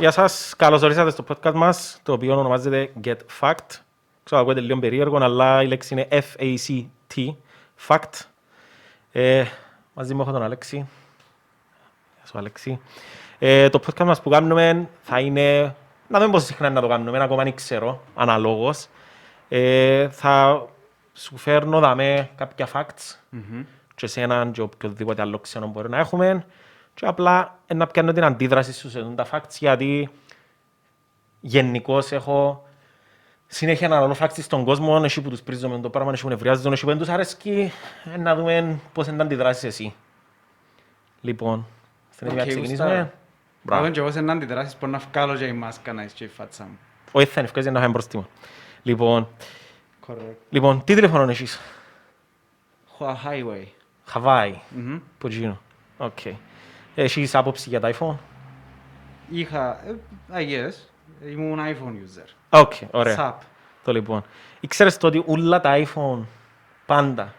Γεια σας, καλώς ορίσατε στο podcast μας, το οποίο ονομάζεται Get Fact. Ξέρω, ακούγεται λίγο περίεργο, αλλά η λέξη είναι F-A-C-T, Fact. Μαζί μου έχω τον Αλέξη. Γεια σου, Αλέξη. Το podcast μας που κάνουμε θα είναι... Να δούμε πόσο συχνά να το κάνουμε, ακόμα δεν ξέρω, αναλόγως. Θα σου φέρνω δαμέ κάποια facts, και σε έναν και οποιοδήποτε άλλο ξένο μπορεί να έχουμε. Και απλά να πιάνω την αντίδραση στους τα facts, γιατί γενικώς έχω συνέχεια να αναλώνω facts στον κόσμο, εσύ που τους πρίζομαι το πράγμα, εσύ που νευριάζονται, εσύ που δεν τους αρέσκει, να δούμε πώς είναι τα αντιδράσεις εσύ. Λοιπόν, θέλετε να ξεκινήσουμε. Μπράβο. Και εγώ σε να αντιδράσεις μπορώ να βγάλω και η μάσκα να είσαι η φάτσα μου. Όχι, θα είναι ευκαιρία να φάμε μπροστήμα. Λοιπόν, τι τηλέφωνο είναι εσείς? Huawei. Χαβάι. Ποτσίνο. Οκ. Έχεις άποψη για τα iPhone? Είχα, I guess, ήμουν iPhone user. Οκ, ωραία. Το λοιπόν. Ήξερες το ότι όλα τα iPhone πάντα,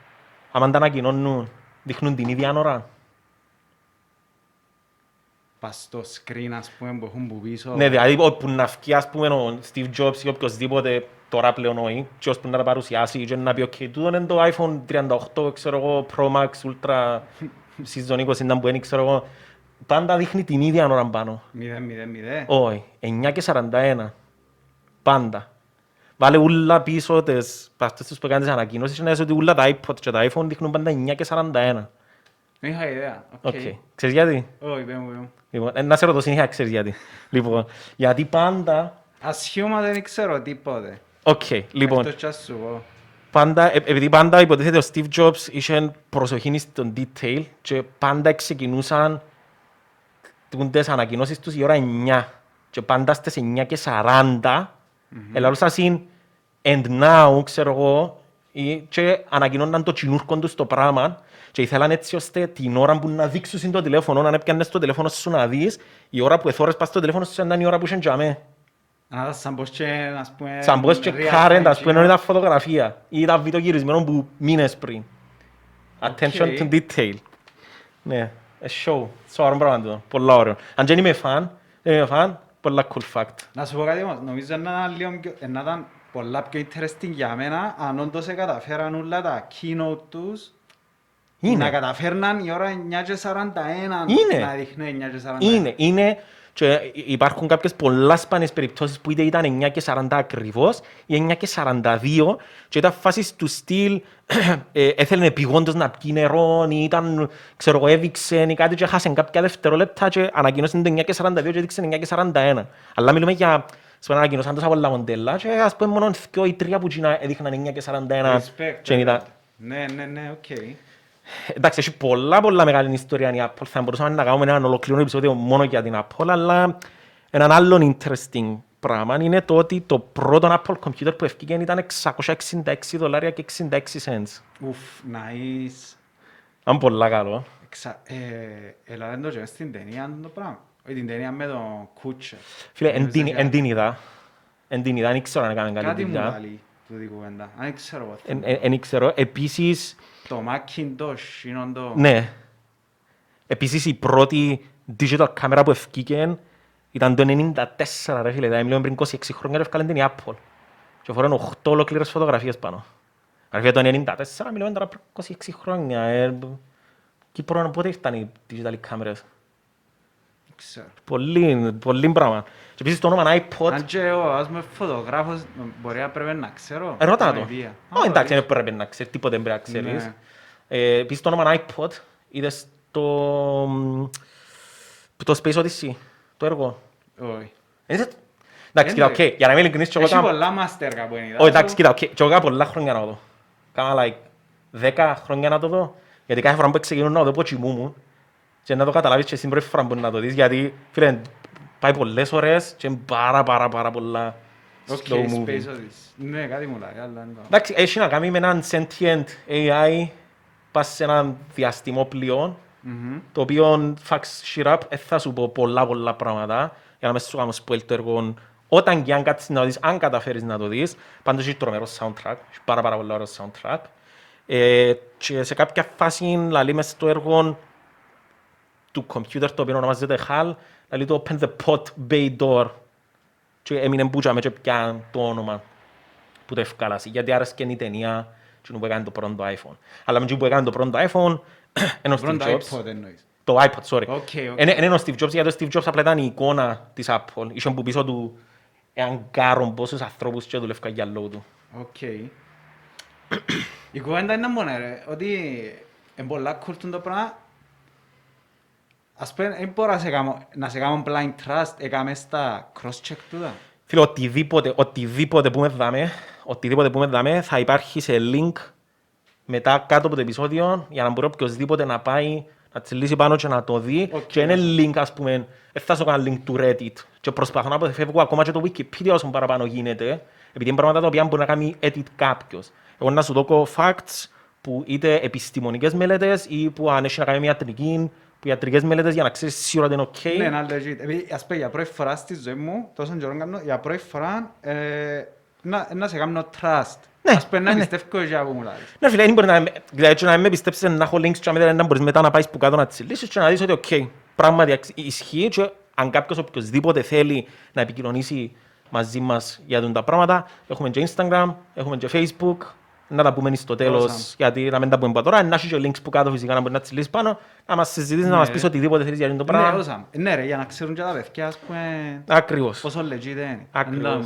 άμα τα ανακοινώνουν, δείχνουν την ίδια ώρα? Πας στο screen, ας πούμε, που έχουν που πίσω. Ναι, δηλαδή, όπου να βγει, ας πούμε, ο Steve Jobs ή οποιοσδήποτε τώρα πλέον όχι, και ώσπου να τα παρουσιάσει και να πει, οκ, τούτο είναι το iPhone 38, ξέρω εγώ, Pro Max, Ultra... Season 20 ήταν που δεν ξέρω εγώ, πάντα δείχνει την ίδια ώρα πάνω. 0-0-0. Όχι, 9:41. Πάντα. Βάλε ούλα πίσω τις παστές που έκανε τις ανακοινώσεις και να είσαι ότι ούλα τα iPod και τα iPhone δείχνουν πάντα 9:41. Δεν είχα ιδέα. Ξέρεις γιατί? Όχι, πέμω, πέμω. Λοιπόν, να σε ρωτώ συνέχεια, ξέρεις γιατί. Λοιπόν, γιατί πάντα... Ασχήμα δεν ξέρω τίποτε. Οκ, λοιπόν. Επειδή πάντα υποτίθεται ο Steve Jobs είχε προσοχή στον detail και πάντα ξεκινούσαν τις ανακοινώσεις τους η ώρα 9 και πάντα στις 9:40 ελαλούσαν «and now» ξέρω εγώ και ανακοινώναν το τσινούρκο τους το πράγμα και ήθελαν έτσι ώστε την ώρα που να δείξουν το τηλέφωνο, να έπιανες το τηλέφωνο σου να δεις, η ώρα που εθώρες πας στο τηλέφωνο σου ήταν η ώρα που είσαι τζάμε. Σαν πως και current, ας πούμε, ήταν φωτογραφία ή ήταν βιτογυρισμένο που μήνες πριν. Attention to detail. Ναι, show. Σοβαρό πράγμα το, πολλά ωραίο. Αν δεν είμαι φαν, πολλά cool fact. Να σου πω κάτι όμως, νομίζω να ήταν πολλά πιο interesting για μένα αν όντως καταφέραν όλα τα keynote τους να καταφέρναν η ώρα 9:41 να δείχνει 9:41. Είναι. Και υπάρχουν κάποιες πολλά σπάνιες περιπτώσεις που είτε ήταν 9:40 ακριβώς ή 9:42 και ήταν φάσεις του στυλ έθελαν επιγόντως να πιει νερό ή ήταν, ξέρω εγώ, έδειξε ή κάτι και χάσαν κάποια δευτερόλεπτα και ανακοινώσαν το 9:42 και έδειξαν 9:41. Αλλά μιλούμε για, σπαν ανακοινώσαν τόσα πολλά μοντέλα και ας πούμε μόνο 2 ή 3 που έδειχναν 9:41 και ήταν... Ναι, οκ. Εντάξει, έχει πολλά μεγάλη ιστορία η Apple, θα μπορούσαμε να κάνουμε έναν ολοκληρό επεισόδιο μόνο για την Apple, αλλά έναν άλλον interesting πράγμα είναι το ότι το πρώτο Apple computer που έφυγε ήταν $666.66. Ουφ, nice. Αν πολλά καλό. Έλα δεν το ξέρω στην ταινία το πράγμα, την ταινία με τον Κούτσερ. Φίλε, εντίνιδα, δεν ξέρω να κάνουν καλή δουλειά. Κάτι μου βάλει το δικουβέντα, δεν ξέρω. Εν ξέρω, επίσης... Το Macintosh είναι το... Ναι. Επίσης η πρώτη digital κάμερα που ευκήκεν ήταν το 1994, ρε φίλε. Δηλαδή μιλούμε πριν 26 χρόνια και ευκάλεν την Apple. Και φορούν 8 ολοκλήρες φωτογραφίες πάνω. Άρα το 1994 μιλούμε τώρα πριν 26 χρόνια. Κύπρο, πότε ήρθαν οι digital κάμερες? Πολύ πράγμα. Και επίσης το όνομα iPod... Αν και εγώ, ας είμαι φωτογράφος, μπορεί να πρέπει να ξέρω. Ρώτα το. Όχι, εντάξει, δεν πρέπει να ξέρεις, τίποτε δεν πρέπει να ξέρεις. Επίσης το όνομα iPod, είδες το Space Odyssey, το έργο. Όχι. Εντάξει, κοίτα, για να μην ειλικρινείς... Έχει πολλά μάστερ κάπου είναι. Όχι, εντάξει, κοίτα, και εγώ πολλά χρόνια να το δω. Κάνα, like, 10 χρόνια να το δω. Γιατί κάθε φορά που ξεκινούν να το πω τσιμούμουν. Και να το καταλάβεις και στην πρώτη φορά μπορεί να το δεις, γιατί φίλε, πάει πολλές ώρες και είναι πάρα πολλά slow movie. Ναι, κάτι μου λάγει, αλλά... Εντάξει, έχει να κάνει με έναν sentient AI, πας σε έναν διαστημό πλοίο, το οποίο φαξ σιραπ, θα σου πω πολλά πράγματα, για να με σου κάνω spoil το έργο, όταν και αν κάτσεις να το δεις, αν καταφέρεις να το δεις, πάντως έχει τρομερό soundtrack, έχει πάρα πολλά ωραίο soundtrack, και σε κάποια φάση, λαλεί μες στο έργο, του κομπιούτερ, το οποίο ονομάζεται HAL, δηλαδή το Open the Pot Bay Door, και έμεινε μπούτσα με και πια το όνομα που το ευκάλασε, γιατί άρεσκε η ταινία και που έκανε το πρώτο iPhone. Αλλά με που έκανε το πρώτο iPhone, ενώ Steve Jobs... Το iPod, sorry. Ενώ Steve Jobs, γιατί ο Steve Jobs απλά ήταν η εικόνα της Apple, είχε που πίσω του έναν κάρον πόσους ανθρώπους και δουλεύκα για λόγω του. Η κουβέντα είναι μόνο, ότι είναι πολλά κουρτούν το πράγμα. Ας πούμε, δεν μπορώ να σε κάνω blind trust, έκαμε στα cross-check τούτα. Φίλε, οτιδήποτε που με δάμε, θα υπάρχει σε link μετά κάτω από το επεισόδιο, για να μπορεί οποιοςδήποτε να πάει, να τσιλήσει πάνω και να το δει. Και είναι link, ας πούμε, θα σου κάνω link του Reddit. Και προσπαθώ να αποφεύγω ακόμα και το Wikipedia όσο παραπάνω γίνεται, επειδή είναι πράγματα τα οποία μπορεί να κάνει edit κάποιος. Εγώ να σου δω facts που είτε επιστημονικές μελέτες ή που αν έχει να κάνει μια ιατρική, που ιατρικές μελέτες για να ξέρεις σίγουρα ότι είναι ok. Ναι, να legit. Επειδή, ας πω, για πρώτη φορά στη ζωή μου, τόσο καιρό κάνω, για πρώτη φορά να σε κάνω trust. Ας πω, να πιστεύω και από μου λάδεις. Ναι, φίλε, να με πιστέψεις να έχω links και να μπορείς μετά να πάεις που κάτω να τσιλήσεις και να δεις ότι ok, πράγματι ισχύει και αν κάποιος οποιοσδήποτε θέλει να επικοινωνήσει μαζί μας για τα πράγματα, έχουμε και Instagram, έχουμε και Facebook, να τα πούμε στο τέλος, γιατί να μην τα πούμε τώρα, να έχεις και links που κάτω φυσικά να μπορείς να τσιλήσεις πάνω, να μας συζητήσεις, να μας πεις οτιδήποτε θέλεις για το πράγμα. Ναι ρε, για να ξέρουν και τα παιδιά, ας πούμε, πόσο legit είναι. Ακριβώς.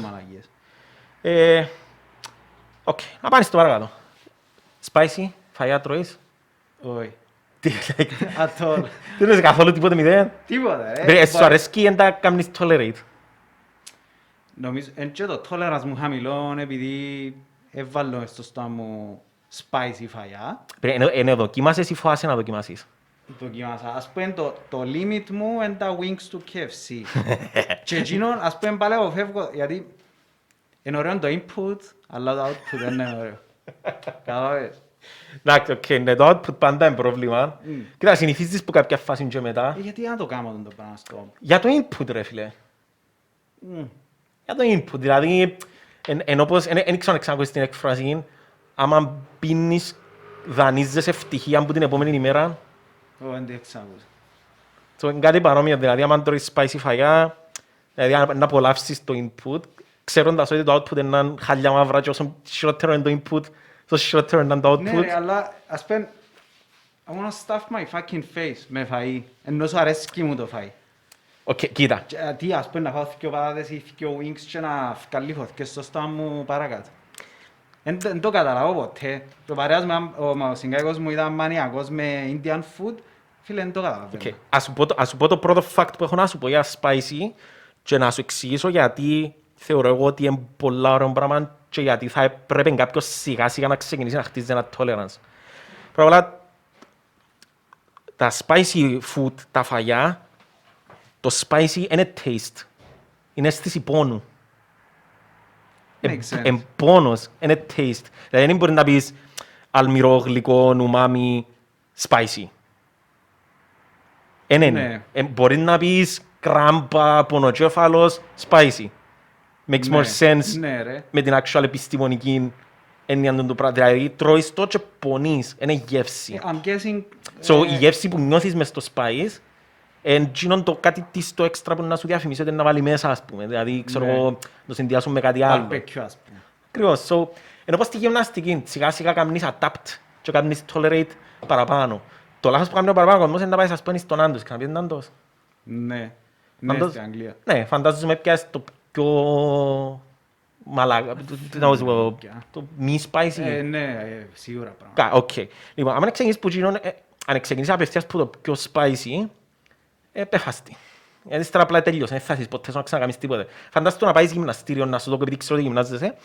Οκ, να πάνε στο παρακάτω. Spicy, φαγιά τρώεις. Όχι. Δεν είσαι καθόλου τίποτε μηδέν. Τίποτε, ρε. Σου αρέσκει ή να κάνεις tolerate. Νομίζω, εν και το tolerance μου χαμηλών, επειδή έβαλω στο στόμα μου spicy φαγιά. Ενώ δοκίμασες ή φοάσαι να δοκιμάσεις. Δοκίμασα. Ας πούμε το limit μου είναι τα wings του KFC. Και εκείνον, ας πούμε πάλι αποφεύγω, γιατί είναι ωραίο το input, αλλά το output δεν είναι ωραίο. Καταλάβες. Ναι, το output πάντα είναι πρόβλημα. Κοίτα, συνηθίζεις που κάποια φάση και μετά. Γιατί να το κάνω το πράγμα στο... Για το input ρε φίλε. Για το input, δηλαδή... Εν ξέρω εξάγω στην εκφράση, άμα πίνεις, δανείζεσαι ευτυχία από την επόμενη ημέρα. Δεν εξάγω. Κάτι παρόμοιο, δηλαδή άμα τρώεις spicy φαγιά, δηλαδή να απολαύσεις το input, ξέροντας ότι το output είναι χαλιά μαύρα και όσο χειρότερο είναι το input, όσο χειρότερο είναι το output. Ναι ρε, αλλά ας πέν, I wanna stuff my fucking face με φαΐ, ενώ σου αρέσκει μου το φαΐ. Κοίτα. Τι ας πούμε να φάω δύο πατάτες ή δύο wings και να φκαλίχω και στο στόμα μου παρακάτω. Εν το καταλάβω ποτέ. Το παρέας μου, ο συγκάκος μου ήταν μανιακός με Indian food. Φίλε, εν το καταλάβω. Ας σου πω το πρώτο fact που έχω να σου πω για spicy και να σου εξηγήσω γιατί θεωρώ εγώ ότι είναι πολλά ωραίο πράγμα και γιατί θα πρέπει κάποιος σιγά σιγά να ξεκινήσει να χτίζει ένα tolerance. Πρώτα, τα spicy food, τα φαγιά, το spicy είναι taste, είναι αίσθηση πόνου. Πόνος, είναι taste. Δηλαδή δεν μπορεί να πεις αλμυρό, γλυκό, ουμάμι, spicy. Ναι. Μπορεί να πεις κράμπα, πονοκέφαλος, spicy. Makes more sense με την actual επιστημονική έννοια του πράγματος. Δηλαδή τρώεις το και πονείς, είναι γεύση. Η γεύση που νιώθεις μες στο spice, εντύνον το κάτι της το έξτρα που να σου διαφημίσει ότι να βάλει μέσα, ας πούμε. Δηλαδή, ξέρω εγώ, το συνδυάσουν με κάτι άλλο. Παρπέκιο, ας πούμε. Ακριβώς. Ενώ πως στη γυμναστική, σιγά σιγά κάνεις adapt και κάνεις tolerate παραπάνω. Το λάθος που κάνεις παραπάνω, όμως είναι να πάεις, ας πούμε, στον Άντος. Κανα πιέν Άντος. Ναι. Ναι, στην Αγγλία. Ναι, φαντάζομαι πια στο πιο μαλάκα, το μη spicy. Ναι, σίγουρα πράγμα. Πέχαστη. Γιατί ύστερα απλά τελείωσε, δεν θα σεις ποτέ να ξανακάμεις τίποτε. Φαντάσου το να πάεις γυμναστήριο, να σου δω επειδή ξέρω ότι γυμνάζεσαι.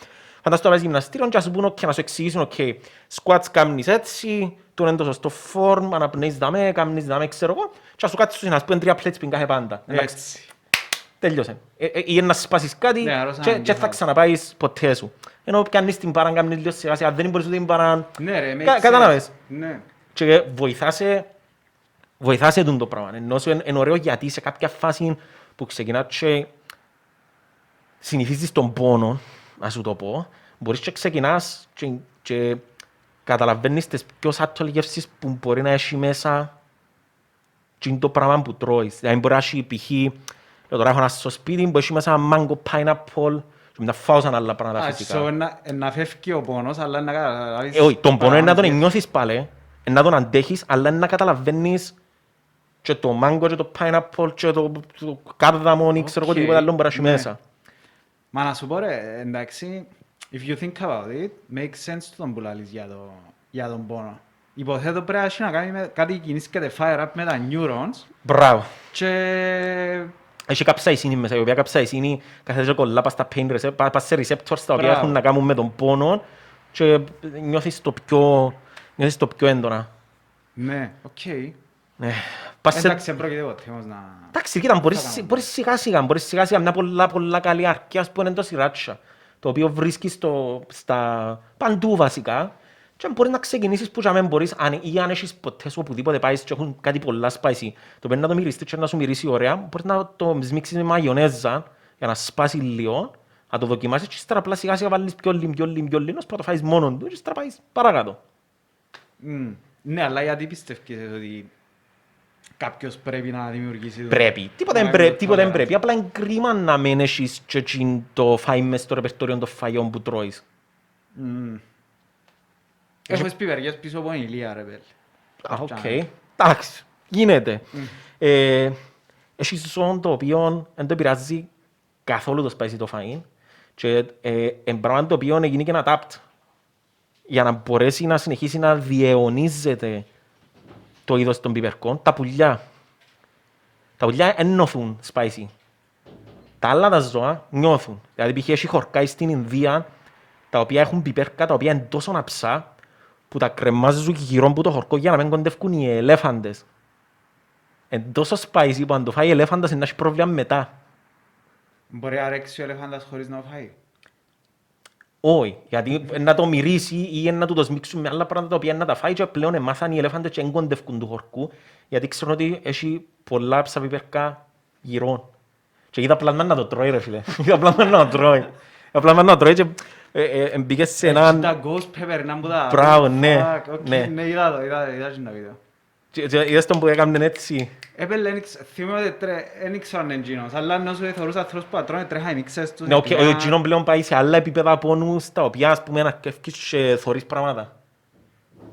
Φαντάσου το να πάεις γυμναστήριο και να σου πούνε και να σου εξηγήσουν okay, σκουάτς κάνεις έτσι, του είναι το σωστό φόρμ, αναπνέεις δαμέ, κάνεις δαμέ, ξέρω εγώ. Και να σου κάτσεις να σου πούν τρία πλέτς πριν κάθε πάντα. Έτσι. Τελείωσε. Ή να σπάσεις κάτι και θα ξαναπάεις ποτέ σου. Ενώ κάνεις την παραν, κάνεις λίγο σιγά σιγά, δεν μπορείς ούτε την παραν. Βοηθάσαι τον το πράγμα. Ενώ είναι ωραίο γιατί σε κάποια φάση που ξεκινάς και συνηθίζεις τον πόνο, να σου το πω, μπορείς και ξεκινάς και καταλαβαίνεις τις πιο subtle γεύσεις που μπορεί να έχει μέσα είναι το πράγμα που τρώεις. Δηλαδή μπορεί να έχει π.χ. Τώρα έχω ένα στο σπίτι, μπορεί να έχει μέσα μάγκο, pineapple και μετά φάω σαν άλλα πράγματα φυσικά. Να φεύγει ο πόνος, αλλά να καταλάβεις... Όχι, τον πόνο είναι να τον νιώθεις πάλι, να τον αντέχεις, αλλά να καταλαβαίνεις και το μάγκο και το pineapple και το κάρδαμο ή ξέρω εγώ τίποτα άλλο μπορεί να έχει μέσα. Μα να σου πω ρε, εντάξει, if you think about it, makes sense το τον πουλάλεις για τον πόνο. Υποθέτω πρέπει να κάνει κάτι κινήσκεται fire up με τα neurons. Μπράβο. Και... έχει capsaisin μέσα, η οποία capsaisin καθέτει κολλά στα pain receptors, σε receptors τα οποία έχουν να κάνουν με τον πόνο και νιώθεις το πιο έντονα. Ναι, οκ. Εντάξει, πρόκειται εγώ, θέλουμε να... Εντάξει, κοίτα, μπορείς σιγά-σιγά μια πολλά καλή αρκή, ας πούμε, είναι το σιράτσα, το οποίο βρίσκεις παντού βασικά και αν μπορείς να ξεκινήσεις που δεν μπορείς, ή αν έχεις ποτέ σου οπουδήποτε πάει και έχουν κάτι πολλά σπάσει, το παίρνει να το μυριστεί και να σου μυρίσει ωραία, μπορείς να το σμίξεις με μαγιονέζα για να σπάσει λίγο, να το δοκιμάσεις και ύστερα απλά σιγά-σιγά βάλεις πιο λινός, να το φάεις μόνον του και ύστερα πάει παρακάτω. Ναι, αλλά γιατί πιστεύεις ότι κάποιος πρέπει να δημιουργήσει... Πρέπει. Τίποτα δεν πρέπει. Απλά είναι κρίμα να μην έχεις το φάι μες στο ρεπερτόριο των φαγιών που τρώεις. Έχω τις πιπεριές πίσω από την ηλία, ρε πέλη. Οκ. Εντάξει. Γίνεται. Έχει ζώων το οποίο δεν το πειράζει καθόλου το σπάσει το φαγί. Και πράγμα το οποίο γίνει και ένα τάπτ. Για να μπορέσει να συνεχίσει να διαιωνίζεται το είδος των πιπερκών, τα πουλιά. Τα πουλιά δεν νιώθουν spicy. Τα άλλα τα ζώα νιώθουν. Δηλαδή, π.χ. έχει χορκάι στην Ινδία, τα οποία έχουν πιπερκά, τα οποία είναι τόσο αψά, που τα κρεμάζουν γύρω από το χορκό για να μην κοντεύκουν οι ελέφαντες. Είναι τόσο spicy που αν το φάει η ελέφαντας είναι να έχει πρόβλημα μετά. Μπορεί να αρέξει ο ελέφαντας χωρίς να το φάει. Όχι, γιατί να το μυρίσει ή να του το σμίξουν με άλλα πράγματα τα οποία να τα φάει και πλέον μάθαν οι ελέφαντες και εγκοντεύκουν του χορκού γιατί ξέρουν ότι έχει πολλά ψαπιπερκά γυρών. Και είδα πλάνμα να το τρώει ρε φίλε, είδα πλάνμα να το τρώει. Πλάνμα να το τρώει και μπήκε σε έναν... Έχει τα ghost pepper, να μου τα... Μπράβο, ναι. Ναι, είδα το, είδα και να βίντεο. Είδες τον που έκαναν έτσι. Έπελε, θυμάμαι ότι δεν ήξεραν εγγύνος, αλλά νόσο θεωρούσα ανθρώπους που τρώνε τρέχα ενίξες τους. Ναι, ο εγγύνος πλέον πάει σε άλλα επίπεδα πόνους, τα οποία ας πούμε ανακεύκεις και θωρείς πράγματα.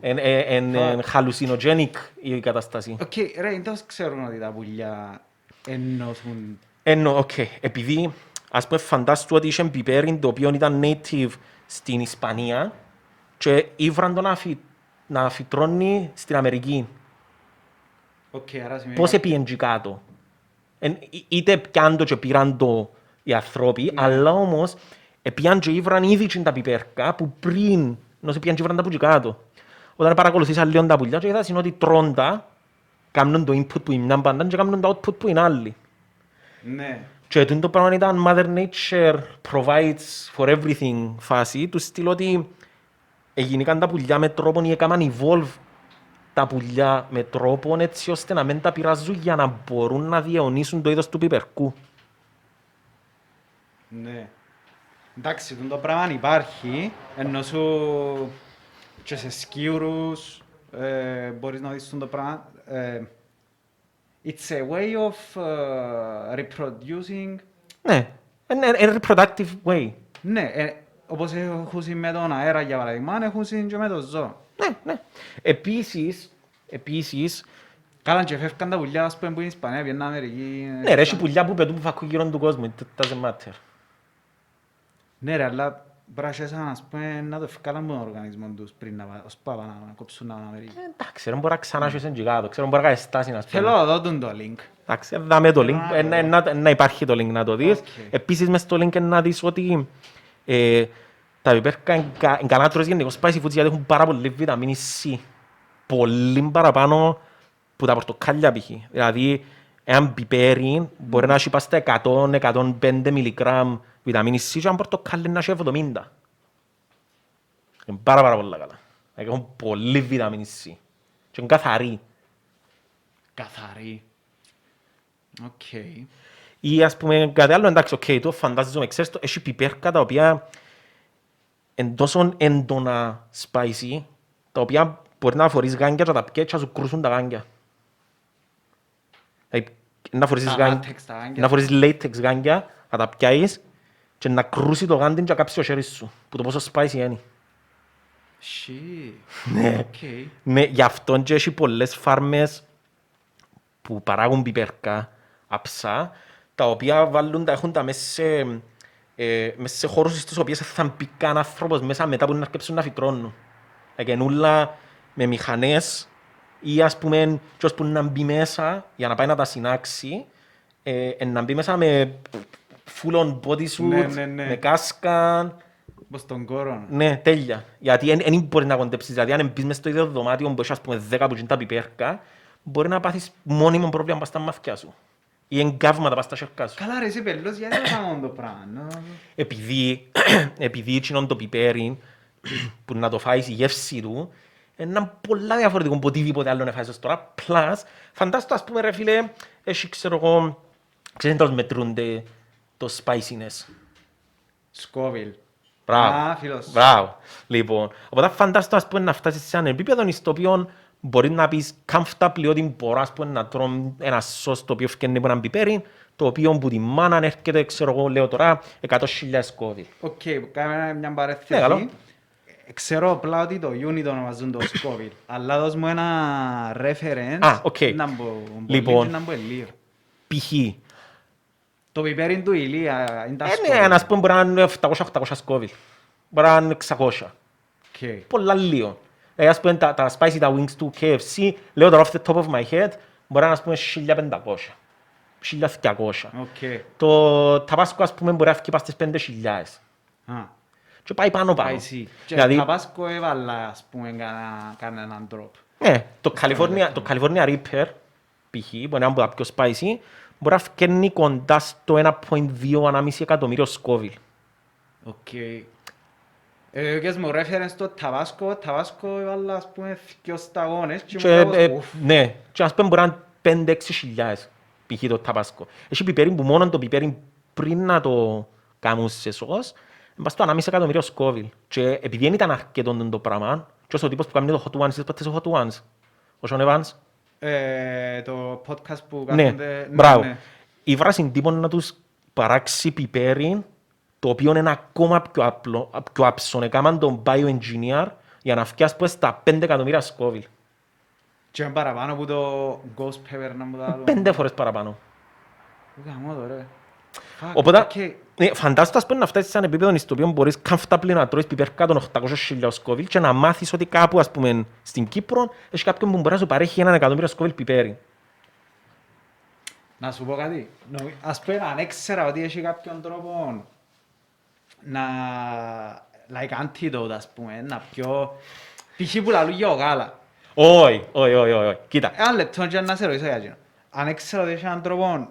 Είναι χαλουσινογένικ η κατάσταση. Οκ, ρε, δεν τόσο ξέρουν ότι τα πουλιά εννοθούν. Εννοώ, οκ, επειδή ας πούμε φαντάσου ότι είχε πιπέριν το οποίο ήταν native στην Ισπανία και ήβραν το να φυτρώνει στην Αμερική. Πώς επίεντζε κάτω, είτε πιάνε το και πήραν το οι ανθρώποι, αλλά όμως πιάνε και ήβραν ήδη τα πιπέρκα που πριν νόσο πιάνε και ήβραν τα πουτσι κάτω. Όταν παρακολουθείς αλλιών τα πουλιά και είδας είναι ότι τρώντα, κάνουν το input που είναι μια πάντα και κάνουν το output που είναι άλλη. Και το πράγμα ήταν Mother Nature provides for everything φάση, του στείλω ότι έγιναν τα πουλιά με τρόπον ή έκαναν evolve τα πουλιά με τρόπο έτσι ώστε να μην τα πειράζουν για να μπορούν να διαιωνίσουν το είδος του πιπερκού. Ναι. Εντάξει, το πράγμα αν υπάρχει, ενώ σου και σε σκύουρους μπορείς να δεις το πράγμα. It's a way of reproducing. Ναι, a reproductive way. Ναι, όπως έχουν με τον αέρα για παραδείγμα, έχουν και με το ζώο. Ναι. Επίσης... Κάλαν και φεύγαν τα πουλιά, ας πούμε, που είναι Ισπανία, πιέναν Αμερική... Ναι ρε, έχει πουλιά που πετούν που φακούν γύρω του κόσμου, it doesn't matter. Ναι ρε, αλλά πράσεσαν, ας πούμε, να το φυκάλαν τον οργανισμό τους πριν να κόψουν να πάνε Αμερική. Εντάξει, ρε, μπορεί να ξανάσχεσαι και κάτω, ξέρω, μπορεί να στάσεις, ας πούμε. Θέλω να δω το link. Εντάξει, δάμε το link, να υπάρχει το link να το δεις. Επίσης, μες στο link να δεις ότι... Τα πιπέρκα είναι καλά να τρώεις γενικώς spicy foods γιατί έχουν πάρα πολύ βιταμίνη C. Πολύ παραπάνω που τα πορτοκάλια π.χ. Δηλαδή, έναν πιπέρι μπορεί να έχει πάει στα 100-105 μιλιγκράμμ βιταμίνη C και έναν πορτοκάλι να έχει 70. Είναι πάρα πολύ καλά. Έχουν πολύ βιταμίνη C. Και είναι καθαρή. Καθαρή. Οκ. Ή ας πούμε κάτι άλλο, εντάξει, οκ, το φαντάζομαι, ξέρεις, έχει πιπέρκα τα οποία εν τόσο έντονα spicy, τα οποία μπορεί να φορείς γάνγκια και τα πιέτσα σου κρούσουν τα γάνγκια. Να φορείς latex γάνια, να τα πιάσεις και να κρούσει το γάντι και να κάψει το χέρι σου. Που το πόσο spicy είναι. Ναι, γι' αυτό και έχει πολλές φάρμες που παράγουν πιπέρκα, αψά, τα οποία βάλουν, τα έχουν τα μέσα σε χώρους στους οποίες θα μπει κανένα άνθρωπος μέσα μετά που να αρκέψουν να φυτρώνουν. Τα καινούλα με μηχανές ή ας πούμε και ώσπου να μπει μέσα για να πάει να τα συνάξει, να μπει μέσα με full on body suit, με κάσκα. Όπως τον κόρον. Ναι, τέλεια. Γιατί δεν μπορεί να κοντέψεις. Δηλαδή αν μπεις μέσα στο ίδιο δωμάτιο που έχεις 10 που είναι τα πιπέρκα, μπορεί να πάθεις μόνιμο πρόβλημα στα μαθιά σου. Ή εγκάβματα πας στα χέρια σου. Καλά ρε εσύ πελός, γιατί δεν θα κάνω το πράγμα. Επειδή εκείνον το πιπέρι που να το φάεις η γεύση του, είναι πολλά διαφορετικό από οτιδήποτε άλλο να φάεις τώρα. Πλάς, φαντάστο ας πούμε ρε φίλε, εσύ ξέρω εγώ, ξέρετε πώς μετρούνται το spiciness. Scoville. Μπράβο. Λοιπόν, οπότε φαντάστο ας πούμε να φτάσεις σε έναν επίπεδο στο οποίο μπορεί να πεις comfortable ότι μπορώ ας πούμε να τρώω ένα σως το οποίο φκένει από έναν πιπέρι, το οποίο που τη μάνα έρχεται, ξέρω εγώ, λέω τώρα, 100.000 Scoville. Οκ, κάνε μια παρέθεση. Ξέρω απλά ότι το unit ονομαζούν το Scoville, αλλά δώσ' μου ένα reference να μπω λίγο ελίο. Π.χ. Το πιπέρι του ηλία είναι τα Scoville. Ναι, ένας πούμε μπορεί να είναι 700-800 Scoville, μπορεί να είναι 600. Πολλά λίγο. Ας πούμε τα spicy, τα wings του KFC, λέω τώρα off the top of my head, μπορεί να πούμε 1.500, 1.200. Το Tabasco ας πούμε μπορεί να φύγει πας στις 5.000. Και πάει πάνω. Και το Tabasco έβαλα ας πούμε κανέναν τρόπο. Ναι, το California Reaper π.χ. μπορεί να είναι πιο spicy, μπορεί να φύγει κοντά στο 1.2-1.5 εκατομμύριο Scoville. Έχεις μου reference στο Tabasco έβαλα ας πούμε 2 σταγόνες και ναι, και ας πούμε μπορεί να είναι 5-6 χιλιάδες π.χ. το Tabasco. Έχει πιπέρι που μόνο το πιπέρι πριν να το κάνουν σε σως, μπας το 1,5 εκατομμύριο Scoville. Και επειδή δεν ήταν αρκετόν το πράγμα, και όσο ο τύπος που κάνει το Hot Ones, είσαι πατήσεις το Hot Ones, ο Sean Evans. Το podcast που κάνονται... Ναι, μπράβο. Η βράση τύπων να τους παράξει πιπέρι, το οποίο είναι ακόμα πιο άψον. Έκαναν τον bioengineer για να φτιάξει στα 5 εκατομμύρια Scoville. Και είναι παραπάνω από το ghost pepper να μου δάλω. 5 φορές παραπάνω. Οπότε, φαντάζομαι να φτάσεις σε ένα επίπεδο στο οποίο μπορείς comfortable να τρώεις πιπέρκα των 800.000 Scoville και να μάθεις ότι κάπου, ας πούμε, στην Κύπρο έχει κάποιον που μπορεί να σου παρέχει 1.000.000 Scoville πιπέρι. Να σου πω κάτι. Ας πούμε, αν έξερα ότι έχει κάποιον τρόπο like antidote, ας πούμε, να πιω π.χ. που λαλούν για ο γάλα. Όχι, κοίτα. Ένα λεπτό και να σε ρωτήσω για εκείνο. Αν ξέρω ότι έχει έναν τρόπο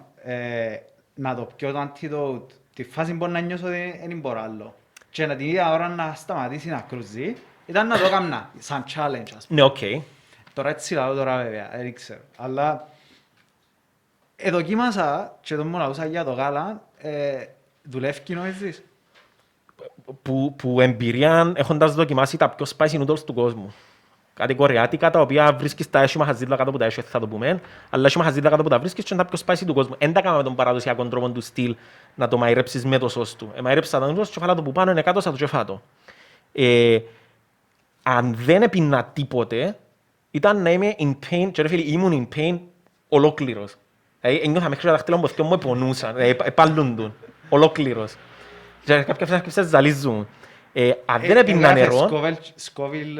να το πιω το antidote, τη φάση μπορεί να νιώσω ότι δεν μπορώ άλλο. Και να την ίδια ώρα να σταματήσει να κρουζεί, ήταν να το έκανα, σαν challenge, ας πούμε. Ναι, οκ. Τώρα έτσι λαλώ τώρα βέβαια, δεν ξέρω. Αλλά δοκίμασα και το μου λαλούσα για το γάλα, δουλεύει νόησης. Που εμπειρίαν έχοντας δοκιμάσει τα πιο spicy noodles του κόσμου. Κάτι κορεάτικα τα οποία βρίσκεις τα έσχυμα χαζίδλα κάτω από τα έσχυμα, θα το πούμε, αλλά έσχυμα χαζίδλα κάτω από τα βρίσκεις και είναι τα πιο spicy του κόσμου. Εν τα κάναμε τον παραδοσιακό τρόπο του στυλ να το μαϊρέψεις με το σως του. Μαϊρέψα τα noodles και φάλα το που πάνω είναι κάτω σαν το κεφάτο. Αν δεν έπινα τίποτε, ήταν να είμαι in pain, και ρε φίλοι, ήμουν in pain ολόκληρος. Ένιωθα μέχρι τα δαχτυλά μου μου επονούσαν, επάλλοντον, ολόκληρος. Κάποια φυσικά ζαλίζουν. Αν δεν έπιναν νερό... Scoville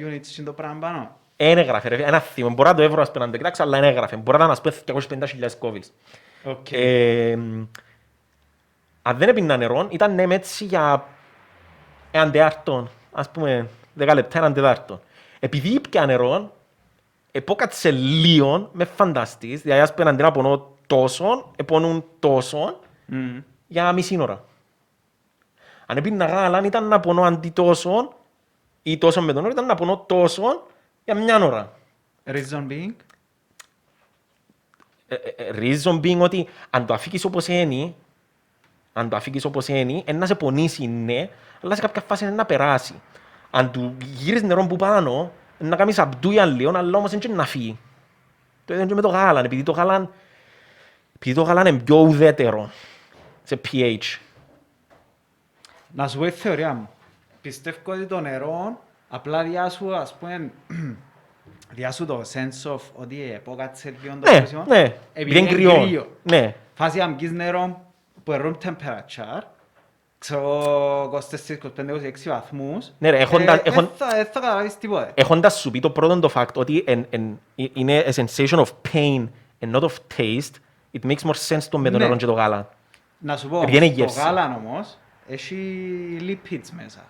units είναι το πράγμα πάνω. Έγραφε ρε, ένα θύμα. Μπορώ να το εύρω να το κοιτάξω, αλλά έγραφε. Μπορώ να σπέθει 250.000 Scoville. Αν δεν έπιναν νερό, ήταν έτσι για έναν τετάρτο, ας πούμε 10 λεπτά, έναν τετάρτο. Επειδή ήπια νερό, επόκατσε λίγο, με φανταστείς, δηλαδή ας πούμε αντί να πονώ τόσο, επώνουν τόσο, για μισή ώρα. Αν έπινα γάλα, ήταν να πονώ αντί τόσο ή τόσο με τον όρο, ήταν να πονώ τόσο για μια ώρα. Reason being? Reason being ότι αν το αφήκεις όπως είναι, είναι να σε πονήσει, ναι, αλλά σε κάποια φάση είναι να περάσει. Αν του γύρεις νερό που πάνω, είναι να κάνεις αμπτούια λίγο, αλλά όμως είναι να φύγει. Το ίδιο είναι με το γάλα, επειδή το γάλα Επειδή το γάλα είναι πιο ουδέτερο σε pH. Να σου πω η θεωρία μου. Πιστεύω ότι το νερό απλά διάσου, ας πούμε, διάσου το sense of ότι επόκατσε λίγο το πρόσημο. Ναι, επειδή είναι κρύο. Ναι. Φάση αμκής νερό που είναι room temperature, ξέρω 24-25-26 βαθμούς, δεν θα καταλάβεις τίποτα. Έχοντας σου πει το πρώτο το fact ότι είναι a sensation of pain and not of taste, it makes more sense το με το νερό και το γάλα. Να σου πω, το γάλα όμως έχει lipids μέσα.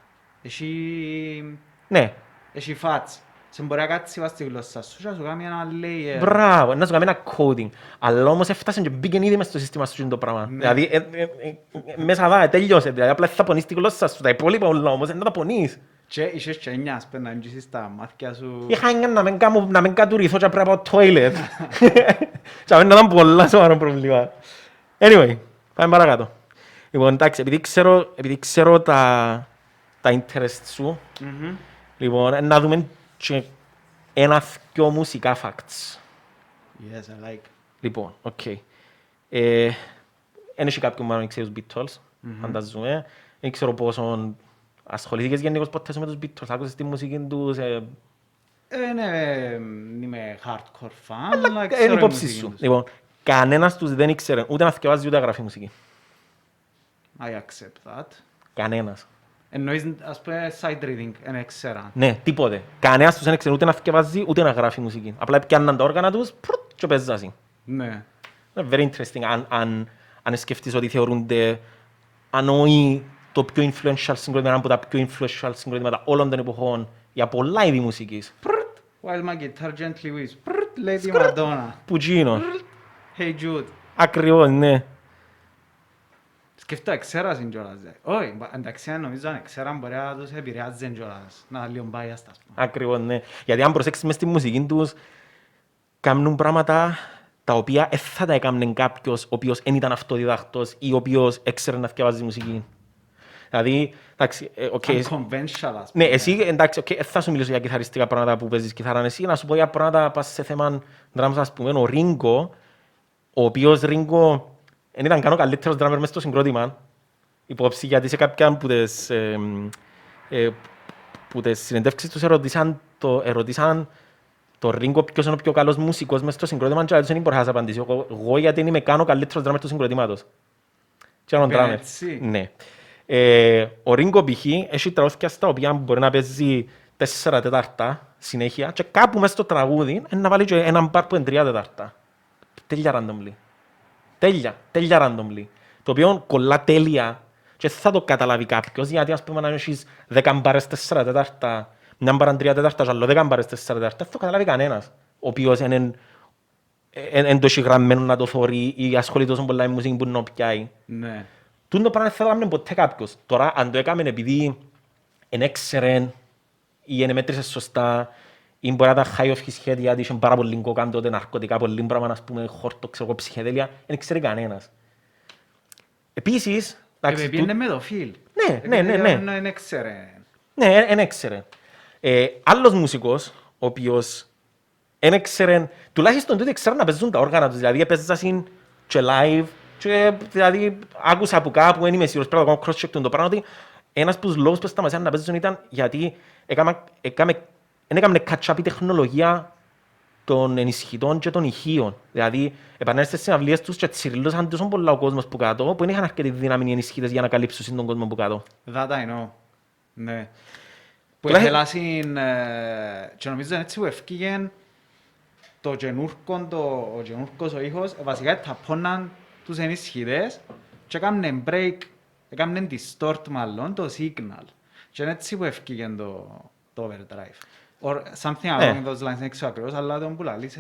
Έχει... Ναι. Έχει fats. Σε μπορεί να κάτσει στη γλώσσα σου και να σου κάνει ένα layer. Μπράβο, να σου κάνει ένα coating. Αλλά όμως έφτασε και μπήκε ήδη μέσα στο σύστημα σου το πράγμα. Δηλαδή, μέσα δά, τέλειωσε. Δηλαδή, απλά θα πονείς τη γλώσσα σου. Τα υπόλοιπα όλα όμως, δεν θα τα πονείς. Και είχες και νιάς, πέρα να μπήσεις τα μάτια σου. Είχα να μην κατουριθώ και πρέπει να πάω toilet. Και να ήταν πολλά σοβαρό προβλήμα. Anyway, πάμε παρακάτω. Λοιπόν, εντάξει, επειδή ξέρω τα interest σου, λοιπόν, να δούμε και ένα-δυο μουσικά facts. Yes, I like. Λοιπόν, οκ. Εν έχει κάποιον μάλλον ξέρει τους Beatles, φανταζούμε. Δεν ξέρω πόσο ασχολήθηκες γενικώς ποτέ με τους Beatles, άκουσες τη μουσική τους. Ναι, είμαι hardcore fan, αλλά ξέρω η μουσική σου. Λοιπόν, κανένας τους δεν ήξερε, ούτε να θυκευάζει ούτε να γράφει μουσική. I accept that. Κανένας. Εννοείς, ας πούμε, side reading, δεν έξερα. Ναι, τίποτε. Κανένας τους δεν έξερα ούτε να θυκευάζει, ούτε να γράφει μουσική. Απλά πιάνναν τα όργανα τους και παίζασαν. Ναι. Very interesting. Αν σκεφτείς ότι θεωρούνται, αν όχι το πιο influential συγκρότημα, από τα πιο influential συγκρότηματα όλων των εποχών, για πολλά είδη μουσικής. While my guitar gently weeps. Lady Madonna. Πουτζίνο. Hey Jude. Ακριβώς, ναι. Σκεφτώ εξέρασαν κιόλας. Όχι, εντάξει, νομίζω αν εξέραν μπορεί να τους επηρεάζουν κιόλας. Να λίγο πάει ας τα πούμε. Ακριβώς, ναι. Γιατί αν προσέξεις μες στη μουσική τους, κάνουν πράγματα τα οποία δεν θα τα έκαναν κάποιος ο οποίος δεν ήταν αυτοδιδακτός ή ο οποίος έξερε να θυκευάζει μουσική. Δηλαδή, εντάξει, οκ. Unconventional, ας πούμε. Ναι, εσύ, εντάξει, οκ, θα σου μιλήσω για κιθαριστικά πράγματα που παίζεις κιθάραν εσύ, να σου πω για πράγματα πας σε θέμα drums, ας πούμε, ο Ringo, ο οποίος Ringo δεν ήταν καν ο καλύτερος drummer μέσα στο συγκρότημα, υπόψη, γιατί σε κάποιαν που τις συνεντεύξεις τους ερωτήσαν το Ringo ποιος είναι ο πιο καλός μουσικός μέσα στο συγκρότημα και δεν μπορούσα να απαντήσει. Εγώ γιατί δεν είμαι καν ο καλύτερος drummer του συγκροτήματος. Και έναν drummer. Ναι. Ο Ringo π.χ. έχει τραγούδια στα οποία μπορεί να παίζει 4 τετάρτα συνέχεια και κάπου μέσα στο τραγούδι να βάλει και έναν μπαρ που είναι 3 τετάρτα. Τέλεια randomly. Το οποίο κολλά τέλεια και θα το καταλάβει κάποιος, γιατί ας πούμε να έχεις 10 μπάρες 4 τετάρτα, μια μπάραν 3 τετάρτα και άλλο 10 μπάρες 4 τετάρτα, θα το καταλάβει κανένας, ο οποίος είναι τόσο γραμμένο να το θωρεί ή ασχολεί τόσο πολλά με μουσική που να πιάει. Ναι. Τούν το πράγμα θα το έκαμε ποτέ κάποιος. Τώρα αν το έκαμε επειδή ενέξερε ή ενεμέτρησε σωστά, ή μπορεί να τα χάει ο φυσχέτη γιατί είχε πάρα πολύ λίγο κάνει τότε ναρκωτικά, πολύ πράγμα, ας πούμε, χόρτο, ξέρω, ψυχεδέλεια, δεν ξέρει κανένας. Επίσης... Επειδή είναι με το φιλ. Ναι. Εν έξερε. Ναι, εν έξερε. Άλλος μουσικός, ο οποίος εν έξερε, τουλάχιστον τότε ξέραν να παίζουν τα όργανα τους, δηλαδή παίζουν και live, και δηλαδή άκουσα από κάπου, εν είμαι σίγουρος, πρέπει να κάνω cross-check το πράγμα, ότι ένας από τους λόγους που σταματήσαν να παίζουν ήταν γιατί δεν έκαμε κατσάπη τεχνολογία των ενισχυτών και των ηχείων. Δηλαδή, επανέρεστε στις συναυλίες τους και τσιριλώσαν τόσο πολλά ο κόσμος που κάτω, που δεν είχαν αρκετή δύναμη οι ενισχυτές για να καλύψουν τον κόσμο που κάτω. That I know. Ναι. Που εθελάσουν... Και νομίζω έτσι που ευκήγεν το γενούρκος ο ήχος, βασικά ταπώναν τους ενισχυτές και έκαναν break, έκαναν distort μάλλον το signal. Και έτσι που ευκήγεν το overdrive. Or something along those lines, δεν ξέρω ακριβώς, αλλά τον πουλαλείς,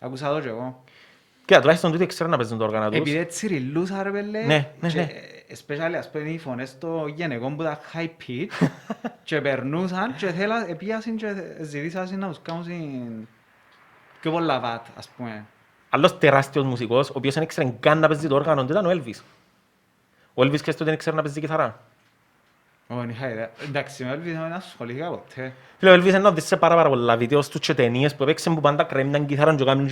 άκουσα εδώ και εγώ. Κοίτα, τουλάχιστον τούτοι ξέρουν να παίζουν το όργανα τους. Επειδή έτσι ριλούσα ρε πέλε, και especially ας πούμε οι φωνές στο γενικό που τα high pitch και περνούσαν και επίασαν και ζητήσαν να τους κάνουν πιο πολλά βάτ, ας πούμε. Άλλος τεράστιος μουσικός, ο οποίος δεν ξέρουν καν να παίζει το όργανο, ήταν ο Elvis. Ο Elvis και δεν ξέρουν να παίζει κιθαρά. Εντάξει, ο Elvis δεν ασχολήθηκα ποτέ. Φίλε, ο Elvis ενώδησε πάρα πολλά βίντεο στους και ταινίες που έπαιξαν που πάντα κρέμιναν κιθάραν και κάνουν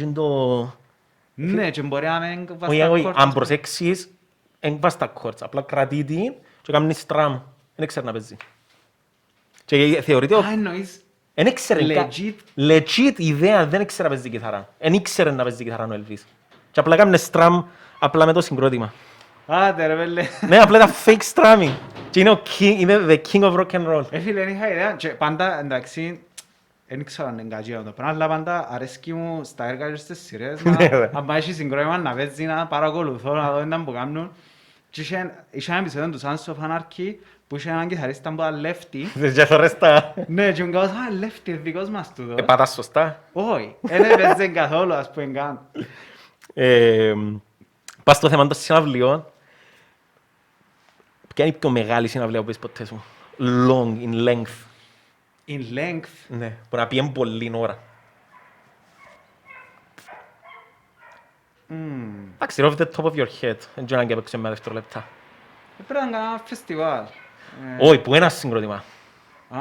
Ναι, και μπορεί να μην βαστακόρτς. Όχι, αν προσέξεις, δεν βαστακόρτς. Απλά κρατεί την και κάνει στραμ. Δεν ξέρει να παίζει. Και θεωρείται ότι... Α, εννοείς. Legit ιδέα, δεν ξέρει να παίζει κιθαρά. Δεν ξέρει να παίζει κιθαρά ο Elvis. Και απλά κάνει στραμ, απλά με το συγκρότημα. Άντε ρε βέλε. Ναι, απλά τα fake στραμμι. Και είναι the king of rock and roll. Φίλε, δεν είχα ιδέα. Και πάντα, εντάξει, δεν ξέρω αν εγκατζίω το πράγμα, αλλά πάντα αρέσκει μου στα έργα και στις σειρές. Αν πάει σε συγκρότημα να παίζει, να παρακολουθώ, να δω έναν που κάνουν. Και είχε ένα επεισόδιο του Sons of Anarchy που είχε έναν κιθαρίστα που ήταν lefty. Δεν κιθαρίστα. Ναι, και μου κάθω, lefty, δικός μας τούτο. Πατάς σωστά. Όχι, δεν παίζει καθόλου, ας πούμε, καν. Πας στο θέμα των συναυλίων. Ποια είναι η πιο μεγάλη συναυλία που πεις ποτέ σου? Long, in length. In length. Ναι, μπορεί να πιέν πολλήν ώρα. Εντάξει, off the top of your head. Δεν ξέρω αν και έπαιξε με δευτερόλεπτα. Έπρεπε να κάνω φεστιβάλ. Όχι, που ένα συγκρότημα. Α,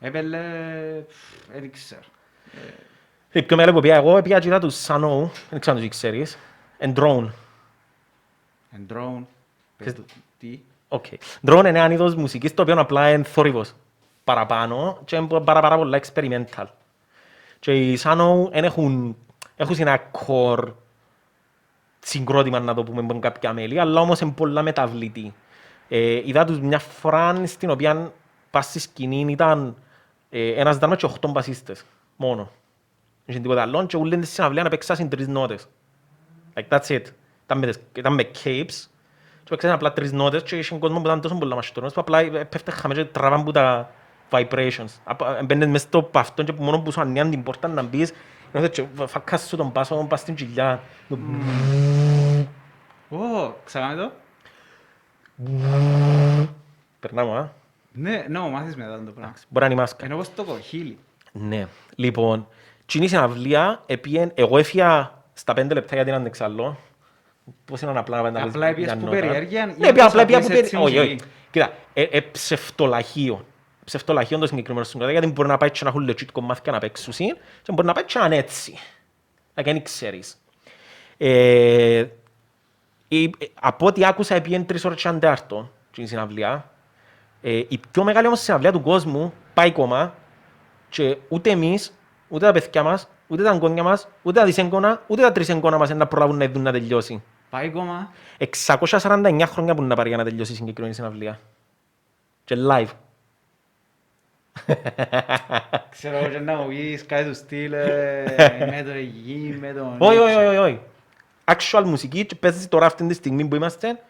έπαιρε... δεν ξέρω. Η πιο μεγάλη που πήγα εγώ, πήγα γυρά του Σανόου. Δεν ξέρω αν τους ξέρεις. And drone. And drone. Τι? Οκ. Drone είναι ένα είδος μουσικής το οποίο απλά είναι θόρυβος. Παραπάνω και είναι πάρα πολλά experimental. Και οι Σάνο έχουν ένα core συγκρότημα, να το πούμε, με κάποια μέλη, αλλά όμως είναι πολλά μεταβλητή. Είδα τους μια φορά στην οποία πας στη σκηνή ήταν ένας δράμος και 8 μπασίστες μόνο. Είχε τίποτα άλλο και ούλοι συναυλία να παίξασαν 3 νότες. Like that's it. Ήταν με capes. Και παίξαν απλά 3 νότες και είχε κόσμο που ήταν τόσο πολλά μαστορνός που απλά πέφτει χαμέ και τραβάνε που τα vibrations. Μπαίνεις μέσα στο παυτό και μόνο που σου ανοίγαν την πόρτα να μπεις και φακάς σου τον πάσο, πας στην κοιλιά. Ξαγάμε το. Περνάμε, α. Ναι, νόμο μάθεις μετά το πράγμα. Μπορεί να είναι η μάσκα. Ενώ πως το κοχύλι. Ναι. Λοιπόν, κοινή συναυλία, εγώ έφυγα στα 5 λεπτά γιατί είναι αντεξαλό. Πώς είναι απλά να πέντε λεπτά για νότα. Απλά πήγες που περιέργειαν. Όχι, όχι. Κοίτα, ψευτολαχείο. Ψευτολαχείο το συγκεκριμένο συγκρότημα, γιατί μπορεί να πάει και να έχουν legit κομμάτια να παίξουν και μπορεί να πάει και να είναι έτσι. Να κάνει ξέρεις. Από ό,τι άκουσα πήγαινε 3 ώρες και αντάρτο στην συναυλία. Η πιο μεγάλη όμως συναυλία του κόσμου πάει κόμμα και ούτε εμείς, ούτε τα παιδιά μας, ούτε τα αγκόνια μας, ούτε τα δισέγγωνα, ούτε τα τρισέγγωνα μας να προλάβουν να δουν να τελειώσει. Πάει κόμμα. 649 χρόνια που να πάρει για να τελειώσει η συγκεκριμένη συναυλία. Και live. Ξέρω εγώ και να μου βγεις κάτι του στυλ, με το γη, με το... Όχι. Actual μουσική και παίζεται τώρα αυτή τη στιγμή που είμαστε,